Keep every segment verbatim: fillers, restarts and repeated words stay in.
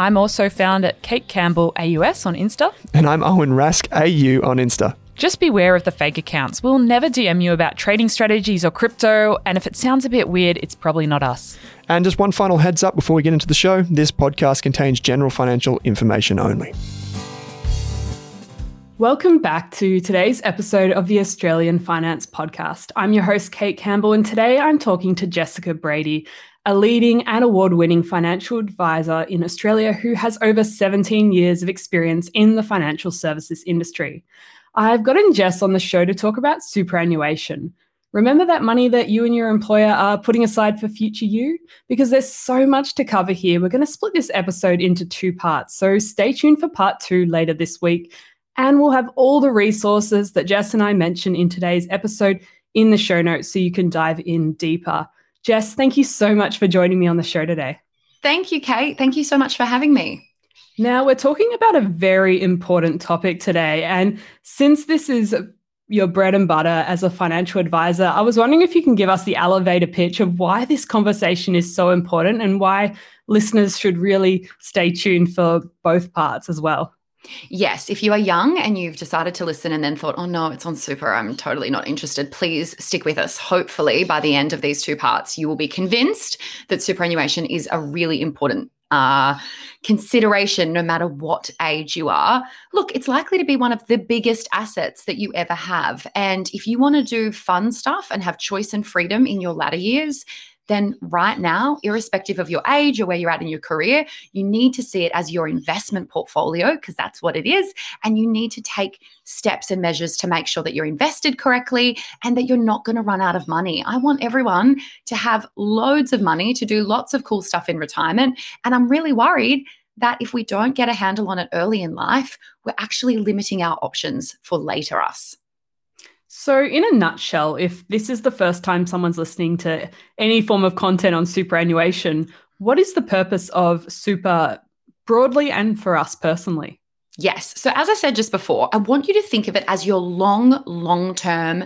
I'm also found at Kate Campbell A U S on Insta. And I'm Owen Rask A U on Insta. Just beware of the fake accounts. We'll never D M you about trading strategies or crypto. And if it sounds a bit weird, it's probably not us. And just one final heads up before we get into the show. This podcast contains general financial information only. Welcome back to today's episode of the Australian Finance Podcast. I'm your host, Kate Campbell, and today I'm talking to Jessica Brady, a leading and award-winning financial advisor in Australia who has over seventeen years of experience in the financial services industry. I've gotten Jess on the show to talk about superannuation. Remember that money that you and your employer are putting aside for future you? Because there's so much to cover here. We're going to split this episode into two parts, so stay tuned for part two later this week, and we'll have all the resources that Jess and I mentioned in today's episode in the show notes so you can dive in deeper. Jess, thank you so much for joining me on the show today. Thank you, Kate. Thank you so much for having me. Now, we're talking about a very important topic today. And since this is your bread and butter as a financial advisor, I was wondering if you can give us the elevator pitch of why this conversation is so important and why listeners should really stay tuned for both parts as well. Yes, if you are young and you've decided to listen and then thought, oh no, it's on super, I'm totally not interested, please stick with us. Hopefully, by the end of these two parts, you will be convinced that superannuation is a really important uh, consideration no matter what age you are. Look, it's likely to be one of the biggest assets that you ever have. And if you want to do fun stuff and have choice and freedom in your latter years, then right now, irrespective of your age or where you're at in your career, you need to see it as your investment portfolio, because that's what it is. And you need to take steps and measures to make sure that you're invested correctly and that you're not going to run out of money. I want everyone to have loads of money to do lots of cool stuff in retirement. And I'm really worried that if we don't get a handle on it early in life, we're actually limiting our options for later us. So in a nutshell, if this is the first time someone's listening to any form of content on superannuation, what is the purpose of super broadly and for us personally? Yes. So as I said just before, I want you to think of it as your long, long-term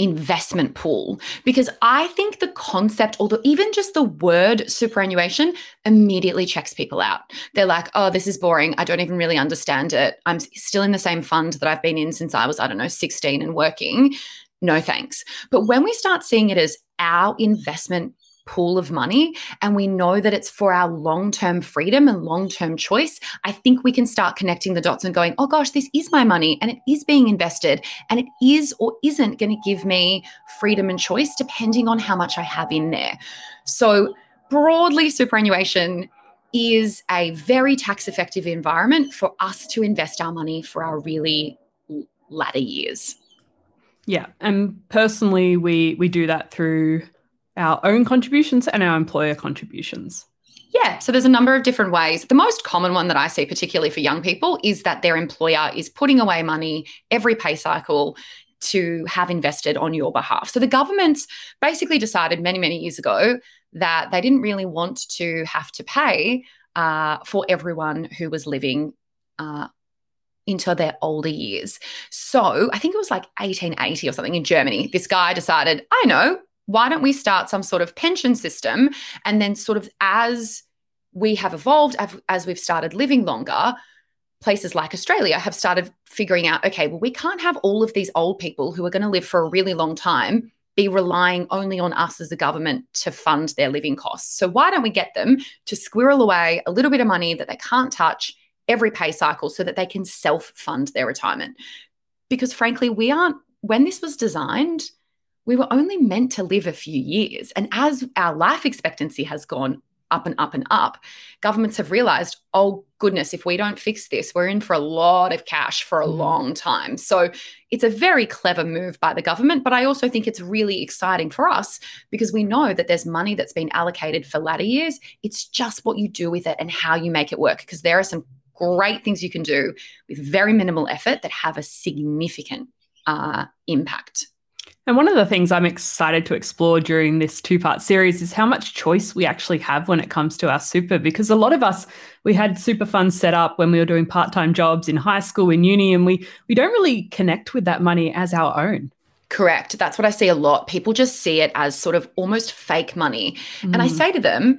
investment pool, because I think the concept, although even just the word superannuation immediately checks people out. They're like, oh, this is boring. I don't even really understand it. I'm still in the same fund that I've been in since I was, I don't know, sixteen and working. No thanks. But when we start seeing it as our investment pool of money and we know that it's for our long-term freedom and long-term choice, I think we can start connecting the dots and going, oh gosh, this is my money and it is being invested and it is or isn't going to give me freedom and choice depending on how much I have in there. So broadly, superannuation is a very tax-effective environment for us to invest our money for our really latter years. Yeah. And personally, we we do that through our own contributions and our employer contributions. Yeah. So there's a number of different ways. The most common one that I see, particularly for young people, is that their employer is putting away money every pay cycle to have invested on your behalf. So the government's basically decided many, many years ago that they didn't really want to have to pay uh, for everyone who was living uh, into their older years. So I think it was like eighteen eighty or something in Germany. This guy decided, I know, why don't we start some sort of pension system? And then sort of as we have evolved, as we've started living longer, places like Australia have started figuring out, okay, well, we can't have all of these old people who are going to live for a really long time be relying only on us as a government to fund their living costs. So why don't we get them to squirrel away a little bit of money that they can't touch every pay cycle so that they can self-fund their retirement? Because frankly, we aren't, when this was designed, we were only meant to live a few years. And as our life expectancy has gone up and up and up, governments have realized, oh goodness, if we don't fix this, we're in for a lot of cash for a long time. So it's a very clever move by the government, but I also think it's really exciting for us because we know that there's money that's been allocated for latter years. It's just what you do with it and how you make it work, because there are some great things you can do with very minimal effort that have a significant uh, impact. And one of the things I'm excited to explore during this two-part series is how much choice we actually have when it comes to our super, because a lot of us, we had super funds set up when we were doing part-time jobs in high school, in uni, and we we don't really connect with that money as our own. Correct. That's what I see a lot. People just see it as sort of almost fake money. Mm. And I say to them,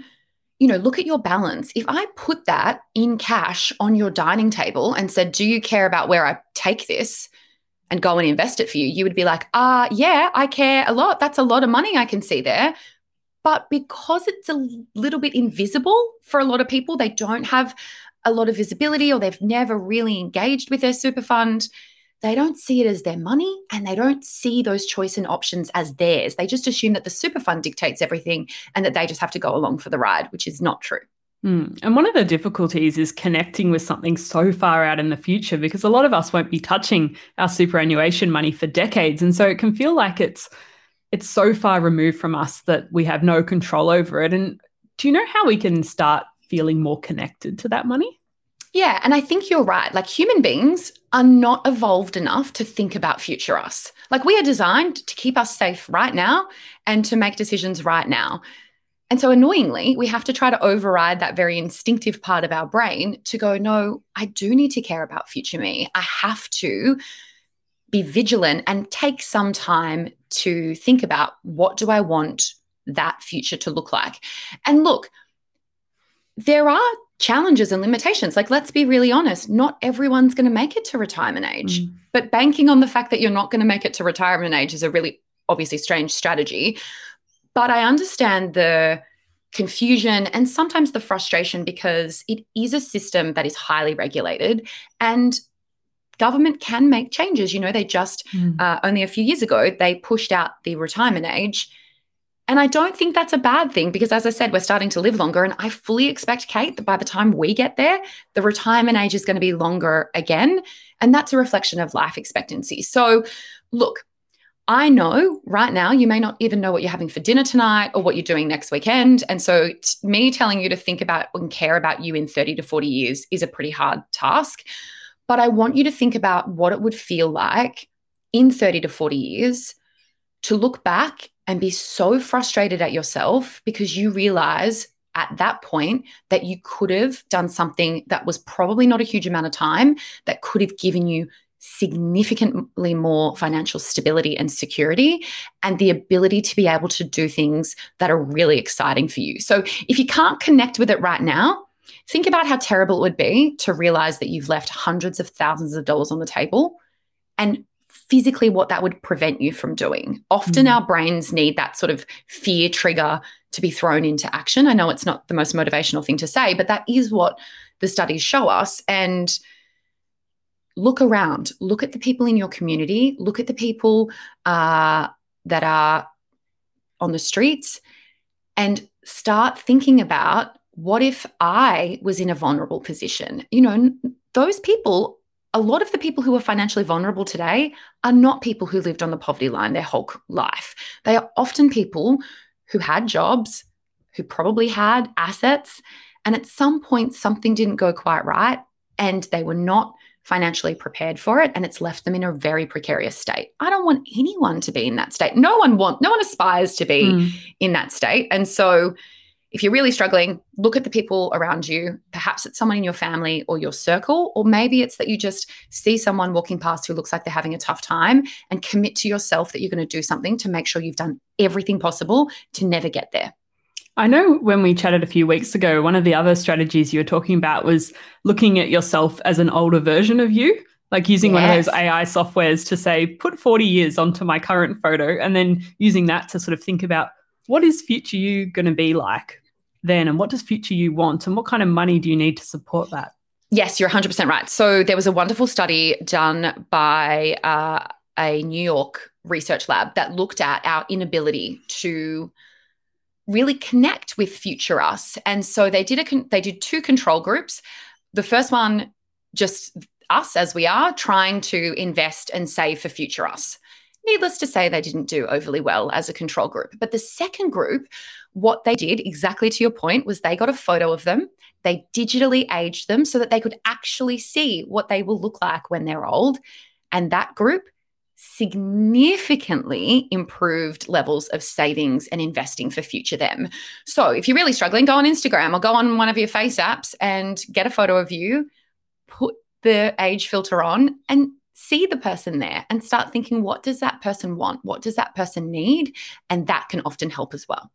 you know, look at your balance. If I put that in cash on your dining table and said, do you care about where I take this? And go and invest it for you, you would be like, ah, uh, yeah, I care a lot. That's a lot of money I can see there. But because it's a little bit invisible for a lot of people, they don't have a lot of visibility or they've never really engaged with their super fund, they don't see it as their money and they don't see those choice and options as theirs. They just assume that the super fund dictates everything and that they just have to go along for the ride, which is not true. Mm. And one of the difficulties is connecting with something so far out in the future, because a lot of us won't be touching our superannuation money for decades. And so it can feel like it's it's so far removed from us that we have no control over it. And do you know how we can start feeling more connected to that money? Yeah, and I think you're right. Like, human beings are not evolved enough to think about future us. Like, we are designed to keep us safe right now and to make decisions right now. And so annoyingly, we have to try to override that very instinctive part of our brain to go, no, I do need to care about future me. I have to be vigilant and take some time to think about, what do I want that future to look like? And look, there are challenges and limitations. Like, let's be really honest, not everyone's going to make it to retirement age, mm. but banking on the fact that you're not going to make it to retirement age is a really obviously strange strategy. But I understand the confusion and sometimes the frustration, because it is a system that is highly regulated and government can make changes. You know, they just mm. uh, only a few years ago, they pushed out the retirement age. And I don't think that's a bad thing, because as I said, we're starting to live longer, and I fully expect, Kate, that by the time we get there, the retirement age is going to be longer again. And that's a reflection of life expectancy. So look, I know right now you may not even know what you're having for dinner tonight or what you're doing next weekend. And so me telling you to think about and care about you in thirty to forty years is a pretty hard task. But I want you to think about what it would feel like in thirty to forty years to look back and be so frustrated at yourself because you realize at that point that you could have done something that was probably not a huge amount of time that could have given you significantly more financial stability and security and the ability to be able to do things that are really exciting for you. So if you can't connect with it right now, think about how terrible it would be to realize that you've left hundreds of thousands of dollars on the table and physically what that would prevent you from doing. Often mm-hmm. our brains need that sort of fear trigger to be thrown into action. I know it's not the most motivational thing to say, but that is what the studies show us. And look around, look at the people in your community, look at the people uh, that are on the streets, and start thinking about, what if I was in a vulnerable position? You know, those people a lot of the people who are financially vulnerable today are not people who lived on the poverty line their whole life. They are often people who had jobs, who probably had assets, and at some point something didn't go quite right and they were not financially prepared for it, and it's left them in a very precarious state. I don't want anyone to be in that state. No one want, no one aspires to be mm. in that state. And so if you're really struggling, look at the people around you. Perhaps it's someone in your family or your circle, or maybe it's that you just see someone walking past who looks like they're having a tough time, and commit to yourself that you're going to do something to make sure you've done everything possible to never get there. I know when we chatted a few weeks ago, one of the other strategies you were talking about was looking at yourself as an older version of you, like using yes. one of those A I softwares to say, put forty years onto my current photo, and then using that to sort of think about what is future you going to be like then, and what does future you want, and what kind of money do you need to support that? Yes, you're one hundred percent right. So there was a wonderful study done by uh, a New York research lab that looked at our inability to really connect with future us. And so they did a they did two control groups. The first one, just us as we are, trying to invest and save for future us. Needless to say, they didn't do overly well as a control group. But the second group, what they did, exactly to your point, was they got a photo of them. They digitally aged them so that they could actually see what they will look like when they're old. And that group significantly improved levels of savings and investing for future them. So if you're really struggling, go on Instagram or go on one of your face apps and get a photo of you, put the age filter on and see the person there and start thinking, what does that person want? What does that person need? And that can often help as well.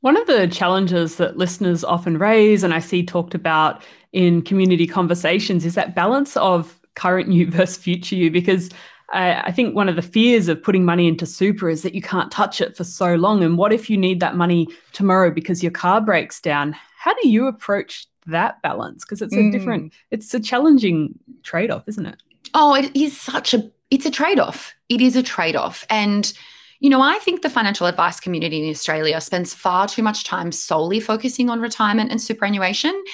One of the challenges that listeners often raise, and I see talked about in community conversations, is that balance of current you versus future you, because I think one of the fears of putting money into super is that you can't touch it for so long. And what if you need that money tomorrow because your car breaks down? How do you approach that balance? Because it's a mm. different, it's a challenging trade-off, isn't it? Oh, it is such a, it's a trade-off. It is a trade-off. And, you know, I think the financial advice community in Australia spends far too much time solely focusing on retirement and superannuation.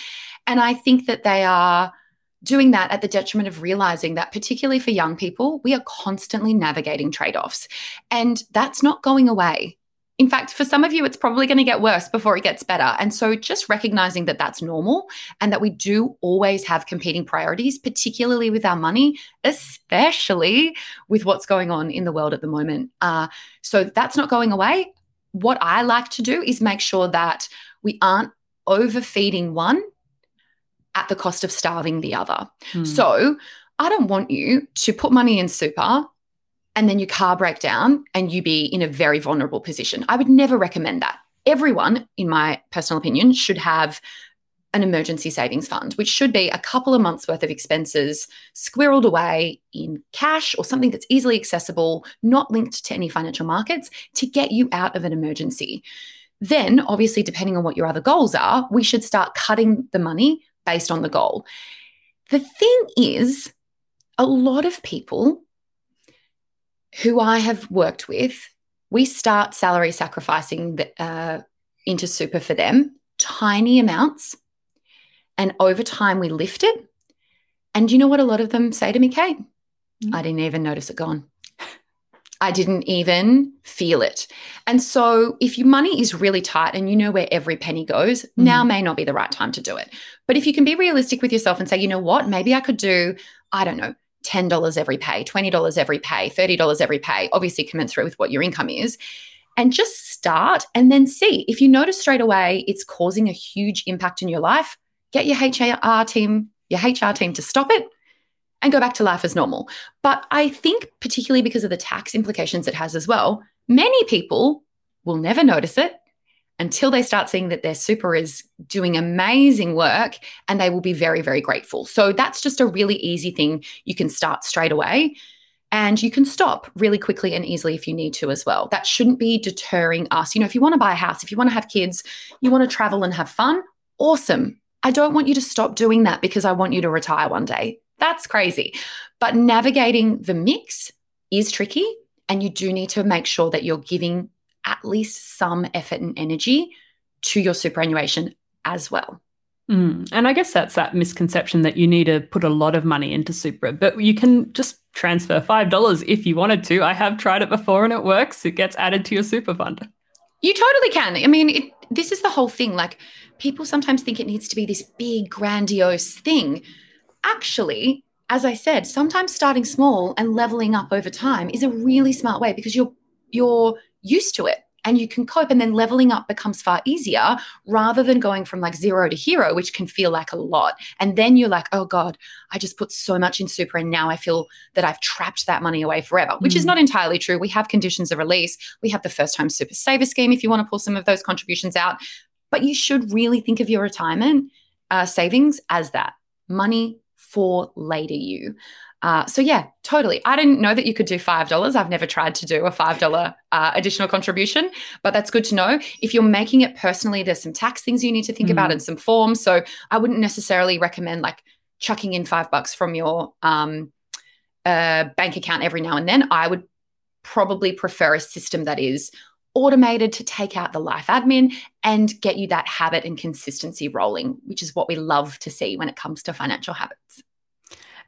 And I think that they are doing that at the detriment of realizing that, particularly for young people, we are constantly navigating trade-offs, and that's not going away. In fact, for some of you, it's probably going to get worse before it gets better. And so just recognizing that that's normal and that we do always have competing priorities, particularly with our money, especially with what's going on in the world at the moment. Uh, so that's not going away. What I like to do is make sure that we aren't overfeeding one at the cost of starving the other. Mm. So I don't want you to put money in super and then your car break down and you be in a very vulnerable position. I would never recommend that. Everyone, in my personal opinion, should have an emergency savings fund, which should be a couple of months' worth of expenses squirreled away in cash or something that's easily accessible, not linked to any financial markets, to get you out of an emergency. Then, obviously, depending on what your other goals are, we should start cutting the money based on the goal. The thing is, a lot of people who I have worked with, we start salary sacrificing the, uh, into super for them, tiny amounts, and over time we lift it. And you know what a lot of them say to me, Kate? Mm-hmm. I didn't even notice it gone. I didn't even feel it. And so if your money is really tight and you know where every penny goes, mm. now may not be the right time to do it. But if you can be realistic with yourself and say, you know what, maybe I could do, I don't know, ten dollars every pay, twenty dollars every pay, thirty dollars every pay, obviously commensurate with what your income is, and just start and then see. If you notice straight away it's causing a huge impact in your life, get your H R team, your H R team to stop it and go back to life as normal. But I think particularly because of the tax implications it has as well, many people will never notice it until they start seeing that their super is doing amazing work, and they will be very, very grateful. So that's just a really easy thing you can start straight away, and you can stop really quickly and easily if you need to as well. That shouldn't be deterring us. You know, if you want to buy a house, if you want to have kids, you want to travel and have fun, awesome. I don't want you to stop doing that because I want you to retire one day. That's crazy. But navigating the mix is tricky, and you do need to make sure that you're giving at least some effort and energy to your superannuation as well. Mm. And I guess that's that misconception that you need to put a lot of money into super, but you can just transfer five dollars if you wanted to. I have tried it before and it works. It gets added to your super fund. You totally can. I mean, it, this is the whole thing. Like, people sometimes think it needs to be this big, grandiose thing. Actually, as I said, sometimes starting small and leveling up over time is a really smart way, because you're you're used to it and you can cope, and then leveling up becomes far easier rather than going from like zero to hero, which can feel like a lot. And then you're like, oh God, I just put so much in super and now I feel that I've trapped that money away forever, which mm. is not entirely true. We have conditions of release. We have the first home super saver scheme if you want to pull some of those contributions out. But you should really think of your retirement uh, savings as that money for later you. Uh, so yeah, totally. I didn't know that you could do five dollars. I've never tried to do a five dollars uh, additional contribution, but that's good to know. If you're making it personally, there's some tax things you need to think mm. about and some forms. So I wouldn't necessarily recommend like chucking in five bucks from your um, uh, bank account every now and then. I would probably prefer a system that is automated to take out the life admin and get you that habit and consistency rolling, which is what we love to see when it comes to financial habits.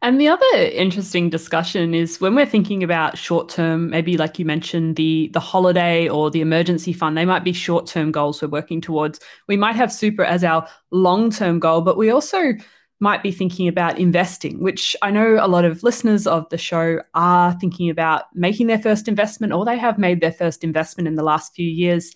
And the other interesting discussion is when we're thinking about short-term, maybe like you mentioned, the, the holiday or the emergency fund, they might be short-term goals we're working towards. We might have super as our long-term goal, but we also might be thinking about investing, which I know a lot of listeners of the show are thinking about making their first investment, or they have made their first investment in the last few years.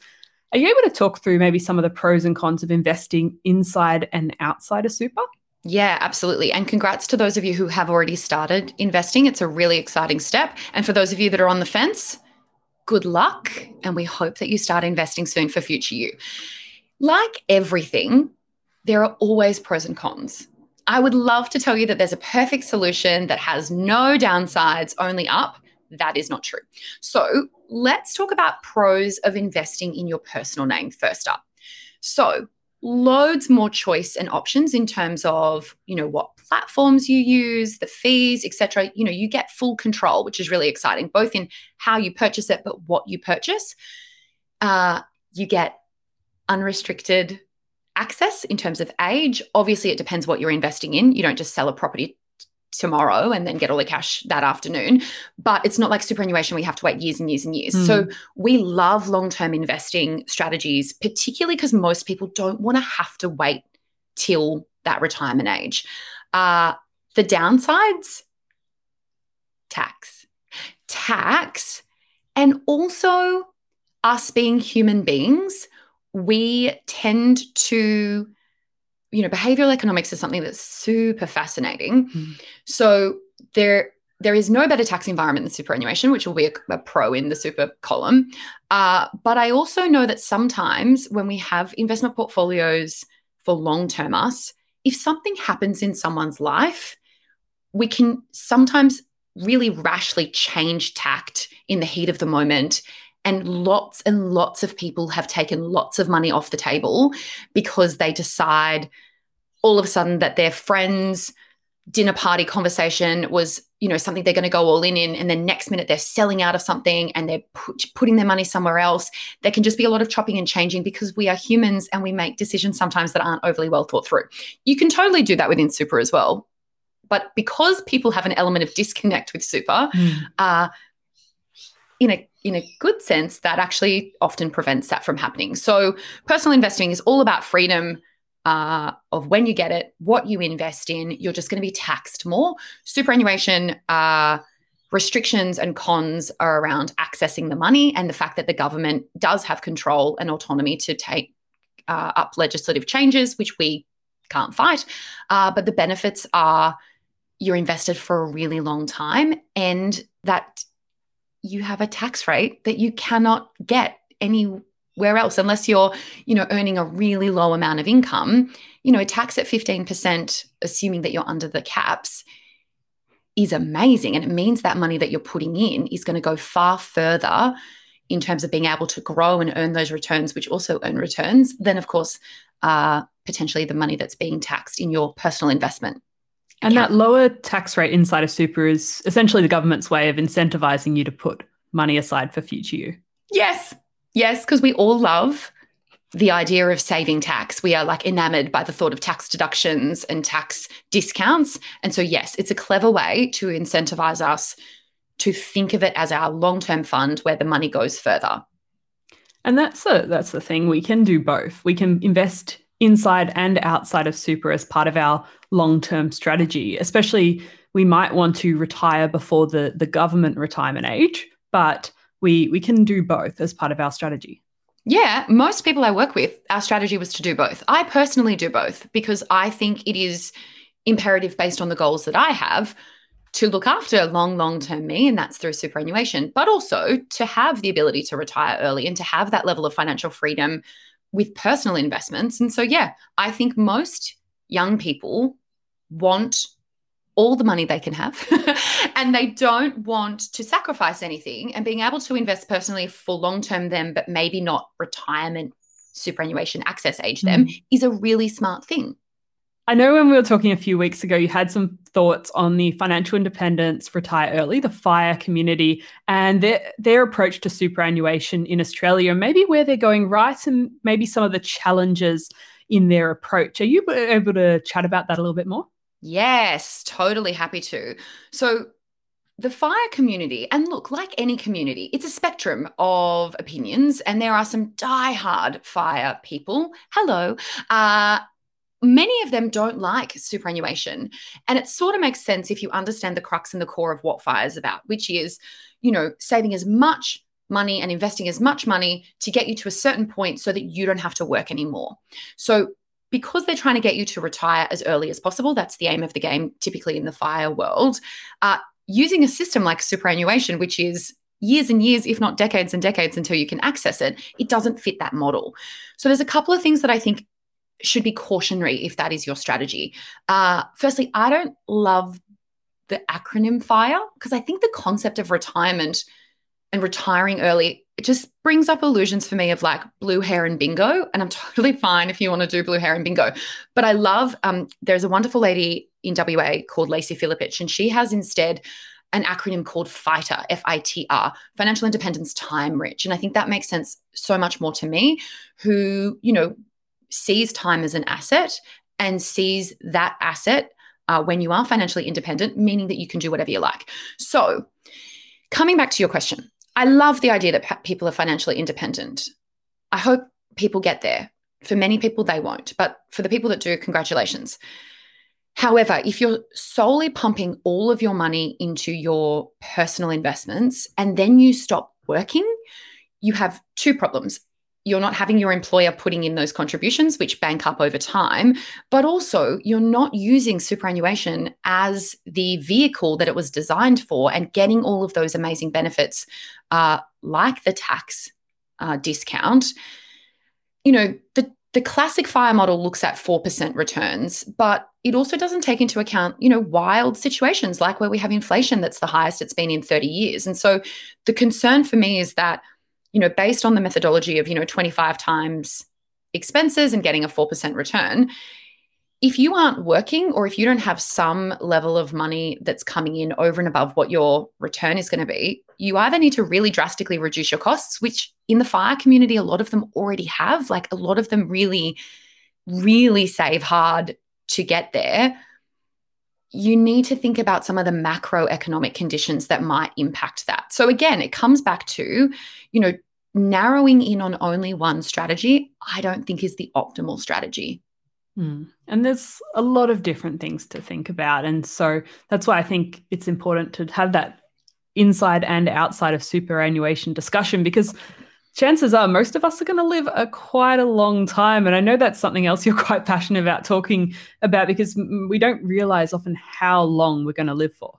Are you able to talk through maybe some of the pros and cons of investing inside and outside of super? Yeah, absolutely. And congrats to those of you who have already started investing. It's a really exciting step. And for those of you that are on the fence, good luck. And we hope that you start investing soon for future you. Like everything, there are always pros and cons. I would love to tell you that there's a perfect solution that has no downsides, only up. That is not true. So let's talk about pros of investing in your personal name first up. So loads more choice and options in terms of, you know, what platforms you use, the fees, et cetera. You know, you get full control, which is really exciting, both in how you purchase it, but what you purchase. Uh, you get unrestricted access in terms of age. Obviously, it depends what you're investing in. You don't just sell a property t- tomorrow and then get all the cash that afternoon. But it's not like superannuation. We have to wait years and years and years. Mm. So we love long-term investing strategies, particularly because most people don't want to have to wait till that retirement age. Uh, the downsides, tax. Tax, and also us being human beings, we tend to, you know, behavioral economics is something that's super fascinating. Mm. So there, there is no better tax environment than superannuation, which will be a, a pro in the super column. Uh, but I also know that sometimes when we have investment portfolios for long-term us, if something happens in someone's life, we can sometimes really rashly change tact in the heat of the moment. And lots and lots of people have taken lots of money off the table because they decide all of a sudden that their friend's dinner party conversation was, you know, something they're going to go all in in, and then next minute they're selling out of something and they're put, putting their money somewhere else. There can just be a lot of chopping and changing because we are humans and we make decisions sometimes that aren't overly well thought through. You can totally do that within super as well. But because people have an element of disconnect with super, mm. uh, in a in a good sense, that actually often prevents that from happening. So personal investing is all about freedom uh, of when you get it, what you invest in. You're just going to be taxed more. Superannuation uh, restrictions and cons are around accessing the money and the fact that the government does have control and autonomy to take uh, up legislative changes, which we can't fight. Uh, but the benefits are you're invested for a really long time, and that you have a tax rate that you cannot get anywhere else unless you're, you know, earning a really low amount of income. You know, a tax at fifteen percent, assuming that you're under the caps, is amazing. And it means that money that you're putting in is going to go far further in terms of being able to grow and earn those returns, which also earn returns, than, of course, uh, potentially the money that's being taxed in your personal investment. And that lower tax rate inside of super is essentially the government's way of incentivizing you to put money aside for future you. Yes, yes, because we all love the idea of saving tax. We are like enamored by the thought of tax deductions and tax discounts. And so, yes, it's a clever way to incentivize us to think of it as our long-term fund where the money goes further. And that's the, that's the thing. We can do both. We can invest inside and outside of super as part of our long-term strategy. Especially, we might want to retire before the, the government retirement age, but we, we can do both as part of our strategy. Yeah, most people I work with, our strategy was to do both. I personally do both because I think it is imperative based on the goals that I have to look after long, long-term me, and that's through superannuation, but also to have the ability to retire early and to have that level of financial freedom with personal investments. And so, yeah, I think most young people want all the money they can have and they don't want to sacrifice anything, and being able to invest personally for long-term them, but maybe not retirement superannuation access age them, mm. is a really smart thing. I know when we were talking a few weeks ago, you had some thoughts on the financial independence, retire early, the FIRE community, and their, their approach to superannuation in Australia, maybe where they're going right and maybe some of the challenges in their approach. Are you able to chat about that a little bit more? Yes, totally happy to. So the FIRE community, and look, like any community, it's a spectrum of opinions, and there are some diehard FIRE people. Hello. Uh, many of them don't like superannuation, and it sort of makes sense if you understand the crux and the core of what FIRE is about, which is, you know, saving as much money and investing as much money to get you to a certain point so that you don't have to work anymore. So because they're trying to get you to retire as early as possible, that's the aim of the game typically in the FIRE world, uh, using a system like superannuation, which is years and years, if not decades and decades until you can access it, it doesn't fit that model. So there's a couple of things that I think should be cautionary if that is your strategy. Uh, firstly, I don't love the acronym FIRE because I think the concept of retirement and retiring early, it just brings up illusions for me of like blue hair and bingo, and I'm totally fine if you want to do blue hair and bingo. But I love, um, there's a wonderful lady in W A called Lacey Filipich, and she has instead an acronym called FITR, F I T R, Financial Independence Time Rich. And I think that makes sense so much more to me, who, you know, sees time as an asset and sees that asset uh, when you are financially independent, meaning that you can do whatever you like. So coming back to your question, I love the idea that people are financially independent. I hope people get there. For many people, they won't. But for the people that do, congratulations. However, if you're solely pumping all of your money into your personal investments and then you stop working, you have two problems. You're not having your employer putting in those contributions, which bank up over time, but also you're not using superannuation as the vehicle that it was designed for and getting all of those amazing benefits uh, like the tax uh, discount. You know, the, the classic FIRE model looks at four percent returns, but it also doesn't take into account, you know, wild situations like where we have inflation that's the highest it's been in thirty years. And so the concern for me is that, you know, based on the methodology of, you know, twenty-five times expenses and getting a four percent return, if you aren't working or if you don't have some level of money that's coming in over and above what your return is going to be, you either need to really drastically reduce your costs, which in the FIRE community, a lot of them already have, like a lot of them really, really save hard to get there. You need to think about some of the macroeconomic conditions that might impact that. So again, it comes back to, you know, narrowing in on only one strategy, I don't think is the optimal strategy. Mm. And there's a lot of different things to think about. And so that's why I think it's important to have that inside and outside of superannuation discussion, because chances are most of us are going to live a quite a long time. And I know that's something else you're quite passionate about talking about, because we don't realize often how long we're going to live for.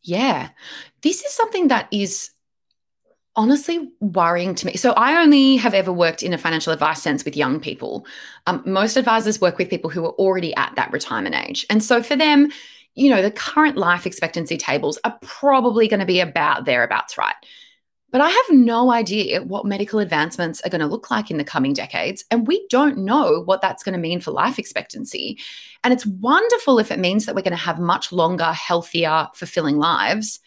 Yeah, this is something that is honestly worrying to me. So I only have ever worked in a financial advice sense with young people. Um, most advisors work with people who are already at that retirement age. And so for them, you know, the current life expectancy tables are probably going to be about thereabouts, right? But I have no idea what medical advancements are going to look like in the coming decades. And we don't know what that's going to mean for life expectancy. And it's wonderful if it means that we're going to have much longer, healthier, fulfilling lives.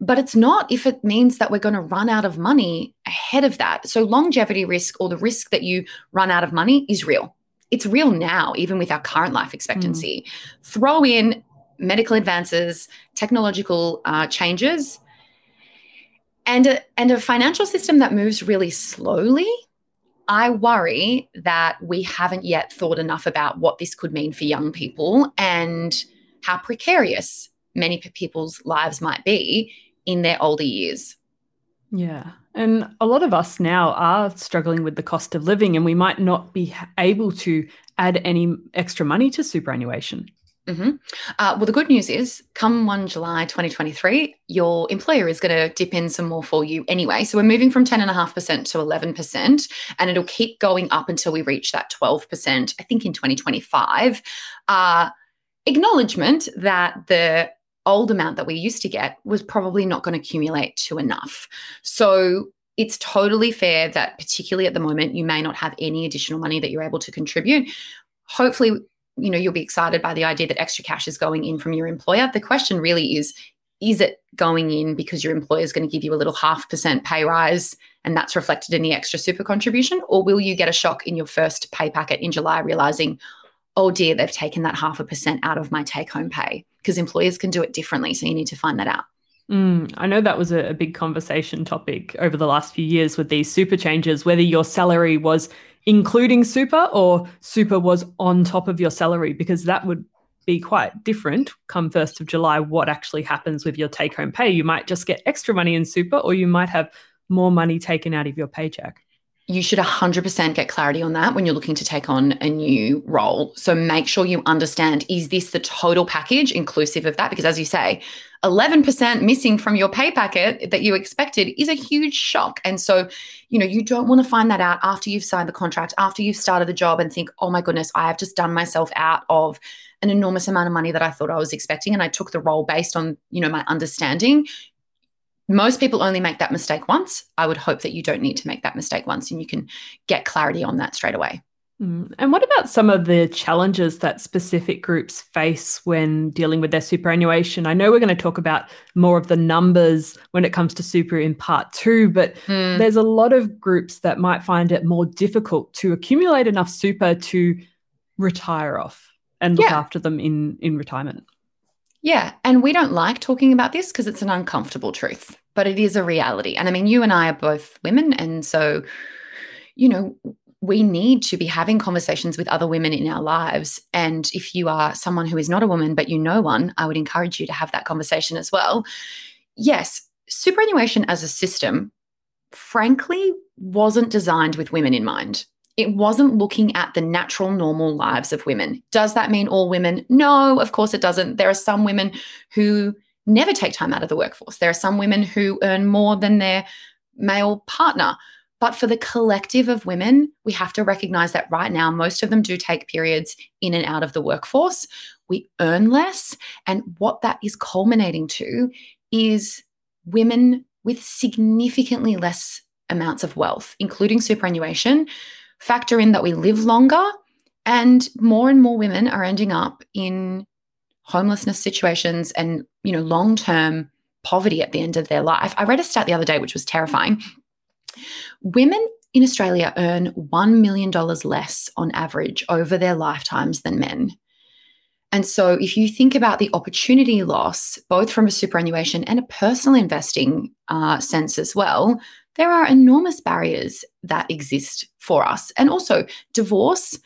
But it's not if it means that we're going to run out of money ahead of that. So longevity risk, or the risk that you run out of money, is real. It's real now, even with our current life expectancy. Mm. Throw in medical advances, technological uh, changes, And a, and a financial system that moves really slowly. I worry that we haven't yet thought enough about what this could mean for young people and how precarious many people's lives might be in their older years. Yeah. And a lot of us now are struggling with the cost of living, and we might not be able to add any extra money to superannuation. Mm-hmm. Uh, well, the good news is, come the first of July twenty twenty-three, your employer is going to dip in some more for you anyway. So we're moving from ten point five percent to eleven percent, and it'll keep going up until we reach that twelve percent, I think, in twenty twenty-five. Uh, acknowledgement that the old amount that we used to get was probably not going to accumulate to enough. So it's totally fair that, particularly at the moment, you may not have any additional money that you're able to contribute. Hopefully, you know, you'll be excited by the idea that extra cash is going in from your employer. The question really is, is it going in because your employer is going to give you a little half percent pay rise and that's reflected in the extra super contribution? Or will you get a shock in your first pay packet in July realizing, oh dear, they've taken that half a percent out of my take-home pay? Because employers can do it differently. So you need to find that out. Mm, I know that was a, a big conversation topic over the last few years with these super changes, whether your salary was including super or super was on top of your salary, because that would be quite different come the first of July, what actually happens with your take-home pay. You might just get extra money in super, or you might have more money taken out of your paycheck. You should one hundred percent get clarity on that when you're looking to take on a new role. So make sure you understand, is this the total package inclusive of that? Because as you say, eleven percent missing from your pay packet that you expected is a huge shock. And so, you know, you don't want to find that out after you've signed the contract, after you've started the job, and think, oh my goodness, I have just done myself out of an enormous amount of money that I thought I was expecting. And I took the role based on, you know, my understanding. Most people only make that mistake once. I would hope that you don't need to make that mistake once, and you can get clarity on that straight away. Mm. And what about some of the challenges that specific groups face when dealing with their superannuation? I know we're going to talk about more of the numbers when it comes to super in part two, but mm. there's a lot of groups that might find it more difficult to accumulate enough super to retire off and look yeah. after them in, in retirement. Yeah, and we don't like talking about this because it's an uncomfortable truth, but it is a reality. And I mean, you and I are both women, and so, you know, we need to be having conversations with other women in our lives. And if you are someone who is not a woman but you know one, I would encourage you to have that conversation as well. Yes, superannuation as a system, frankly, wasn't designed with women in mind. It wasn't looking at the natural, normal lives of women. Does that mean all women? No, of course it doesn't. There are some women who never take time out of the workforce. There are some women who earn more than their male partner. But for the collective of women, we have to recognize that right now, most of them do take periods in and out of the workforce. We earn less. And what that is culminating to is women with significantly less amounts of wealth, including superannuation. Factor in that we live longer, and more and more women are ending up in homelessness situations and, you know, long-term poverty at the end of their life. I read a stat the other day, which was terrifying. Women in Australia earn one million dollars less on average over their lifetimes than men. And so if you think about the opportunity loss, both from a superannuation and a personal investing uh, sense as well, there are enormous barriers that exist for us. And also divorce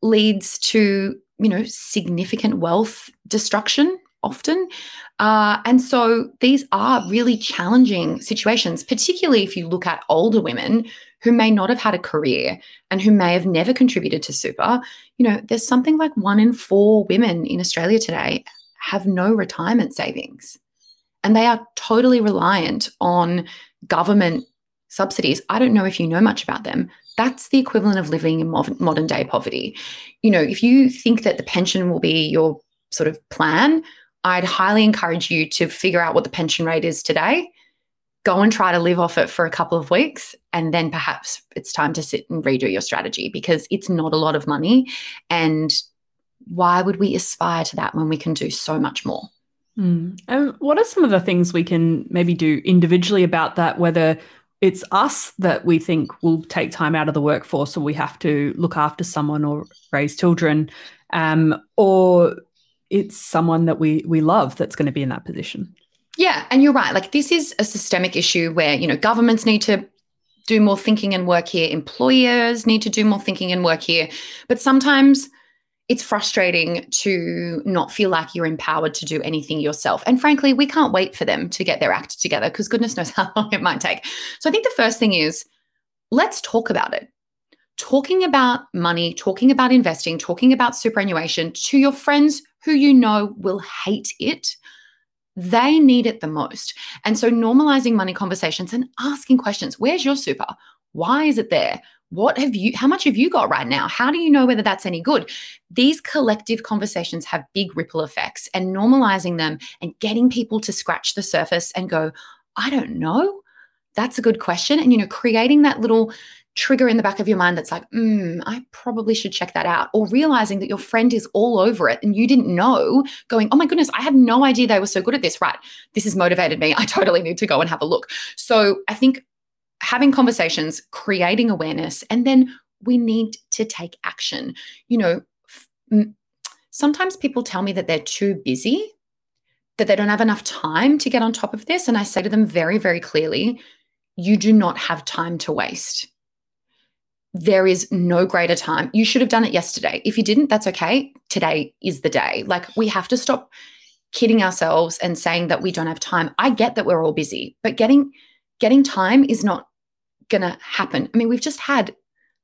leads to, you know, significant wealth destruction often. Uh, and so these are really challenging situations, particularly if you look at older women who may not have had a career and who may have never contributed to super. You know, there's something like one in four women in Australia today have no retirement savings. and they are totally reliant on government subsidies. I don't know if you know much about them. That's the equivalent of living in modern day poverty. You know, if you think that the pension will be your sort of plan, I'd highly encourage you to figure out what the pension rate is today, go and try to live off it for a couple of weeks, and then perhaps it's time to sit and redo your strategy, because it's not a lot of money. And why would we aspire to that when we can do so much more? Mm. And what are some of the things we can maybe do individually about that, whether it's us that we think will take time out of the workforce, or we have to look after someone or raise children, um, or it's someone that we we love that's going to be in that position? Yeah, and you're right. Like, this is a systemic issue where, you know, governments need to do more thinking and work here. Employers need to do more thinking and work here. But sometimes it's frustrating to not feel like you're empowered to do anything yourself. And frankly, we can't wait for them to get their act together, because goodness knows how long it might take. So I think the first thing is, let's talk about it. Talking about money, talking about investing, talking about superannuation to your friends who you know will hate it. They need it the most. And so normalizing money conversations and asking questions. Where's your super? Why is it there? What have you, how much have you got right now? How do you know whether that's any good? These collective conversations have big ripple effects, and normalizing them and getting people to scratch the surface and go, I don't know. That's a good question. And, you know, creating that little trigger in the back of your mind that's like, mm, I probably should check that out. Or realizing that your friend is all over it and you didn't know, going, oh my goodness, I had no idea they were so good at this. Right. This has motivated me. I totally need to go and have a look. So I think having conversations, creating awareness, and then we need to take action. You know, f- sometimes people tell me that they're too busy, that they don't have enough time to get on top of this. And I say to them very, very clearly, you do not have time to waste. There is no greater time. You should have done it yesterday. If you didn't, that's okay. Today is the day. Like, we have to stop kidding ourselves and saying that we don't have time. I get that we're all busy, but getting getting time is not going to happen. I mean, we've just had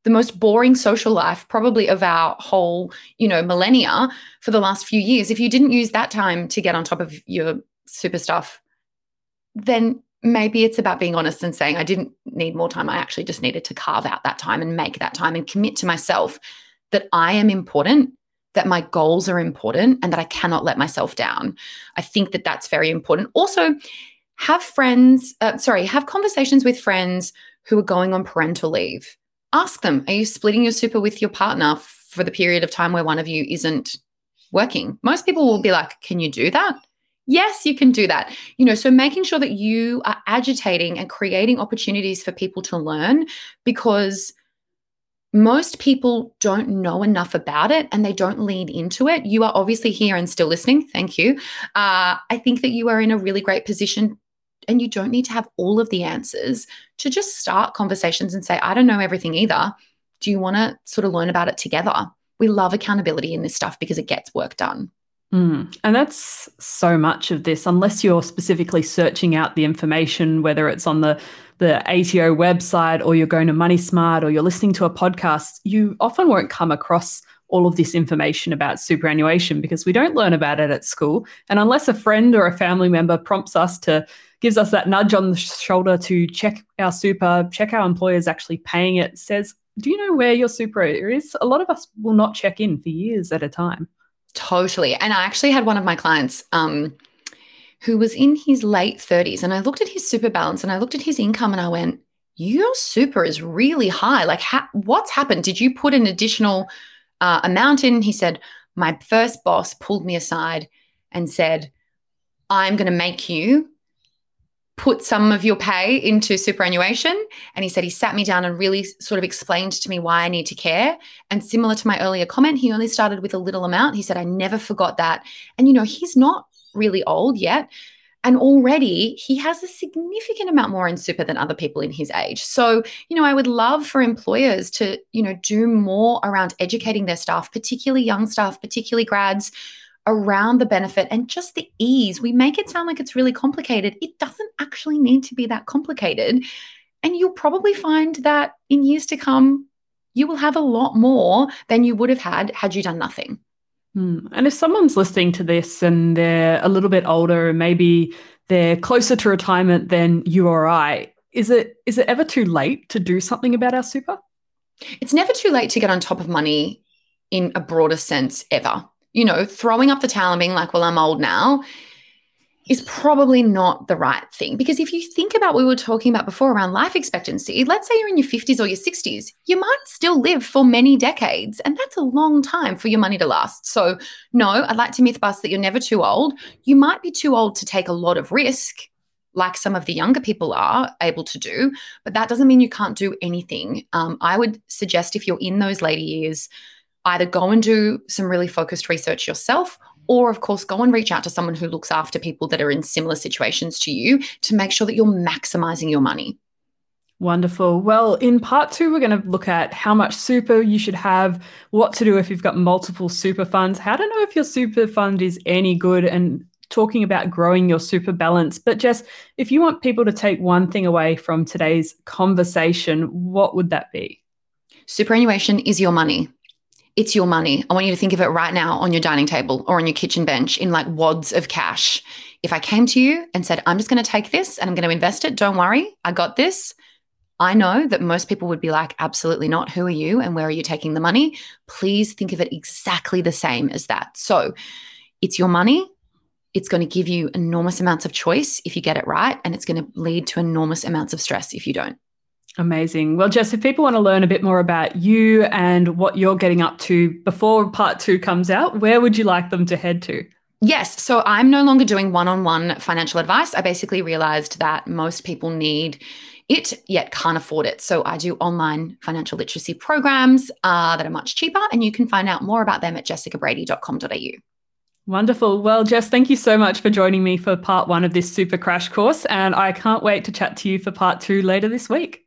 the most boring social life probably of our whole, you know, millennia for the last few years. If you didn't use that time to get on top of your super stuff, then maybe it's about being honest and saying, I didn't need more time. I actually just needed to carve out that time and make that time and commit to myself that I am important, that my goals are important, and that I cannot let myself down. I think that that's very important. Also, have friends, uh, sorry, have conversations with friends who are going on parental leave. Ask them, are you splitting your super with your partner for the period of time where one of you isn't working? Most people will be like, can you do that? Yes, you can do that. You know, so making sure that you are agitating and creating opportunities for people to learn, because most people don't know enough about it and they don't lean into it. You are obviously here and still listening. Thank you. Uh, I think that you are in a really great position, and you don't need to have all of the answers to just start conversations and say, I don't know everything either. Do you want to sort of learn about it together? We love accountability in this stuff because it gets work done. Mm. And that's so much of this, unless you're specifically searching out the information, whether it's on the, the A T O website or you're going to MoneySmart or you're listening to a podcast, you often won't come across all of this information about superannuation because we don't learn about it at school. And unless a friend or a family member prompts us to, gives us that nudge on the shoulder to check our super, check our employer's actually paying it, says, do you know where your super is? A lot of us will not check in for years at a time. Totally. And I actually had one of my clients um, who was in his late thirties, and I looked at his super balance and I looked at his income and I went, your super is really high. Like, ha- what's happened? Did you put an additional uh, amount in? He said, my first boss pulled me aside and said, I'm going to make you put some of your pay into superannuation. And he said he sat me down and really sort of explained to me why I need to care. And similar to my earlier comment, he only started with a little amount. He said, I never forgot that. And, you know, he's not really old yet. And already he has a significant amount more in super than other people in his age. So, you know, I would love for employers to, you know, do more around educating their staff, particularly young staff, particularly grads, around the benefit and just the ease. We make it sound like it's really complicated. It doesn't actually need to be that complicated. And you'll probably find that in years to come, you will have a lot more than you would have had had you done nothing. Mm. And if someone's listening to this and they're a little bit older and maybe they're closer to retirement than you or I, is it is it ever too late to do something about our super? It's never too late to get on top of money in a broader sense ever. You know, throwing up the towel and being like, well, I'm old now is probably not the right thing. Because if you think about what we were talking about before around life expectancy, let's say you're in your fifties or your sixties, you might still live for many decades, and that's a long time for your money to last. So no, I'd like to myth bust that you're never too old. You might be too old to take a lot of risk, like some of the younger people are able to do, but that doesn't mean you can't do anything. Um, I would suggest if you're in those later years, either go and do some really focused research yourself, or of course, go and reach out to someone who looks after people that are in similar situations to you to make sure that you're maximizing your money. Wonderful. Well, in part two, we're going to look at how much super you should have, what to do if you've got multiple super funds, how to know if your super fund is any good, and talking about growing your super balance. But Jess, if you want people to take one thing away from today's conversation, what would that be? Superannuation is your money. It's your money. I want you to think of it right now on your dining table or on your kitchen bench in like wads of cash. If I came to you and said, I'm just going to take this and I'm going to invest it, don't worry, I got this. I know that most people would be like, absolutely not. Who are you and where are you taking the money? Please think of it exactly the same as that. So it's your money. It's going to give you enormous amounts of choice if you get it right, and it's going to lead to enormous amounts of stress if you don't. Amazing. Well, Jess, if people want to learn a bit more about you and what you're getting up to before part two comes out, where would you like them to head to? Yes. So I'm no longer doing one-on-one financial advice. I basically realized that most people need it yet can't afford it. So I do online financial literacy programs uh, that are much cheaper, and you can find out more about them at jessica brady dot com dot a u. Wonderful. Well, Jess, thank you so much for joining me for part one of this super crash course. And I can't wait to chat to you for part two later this week.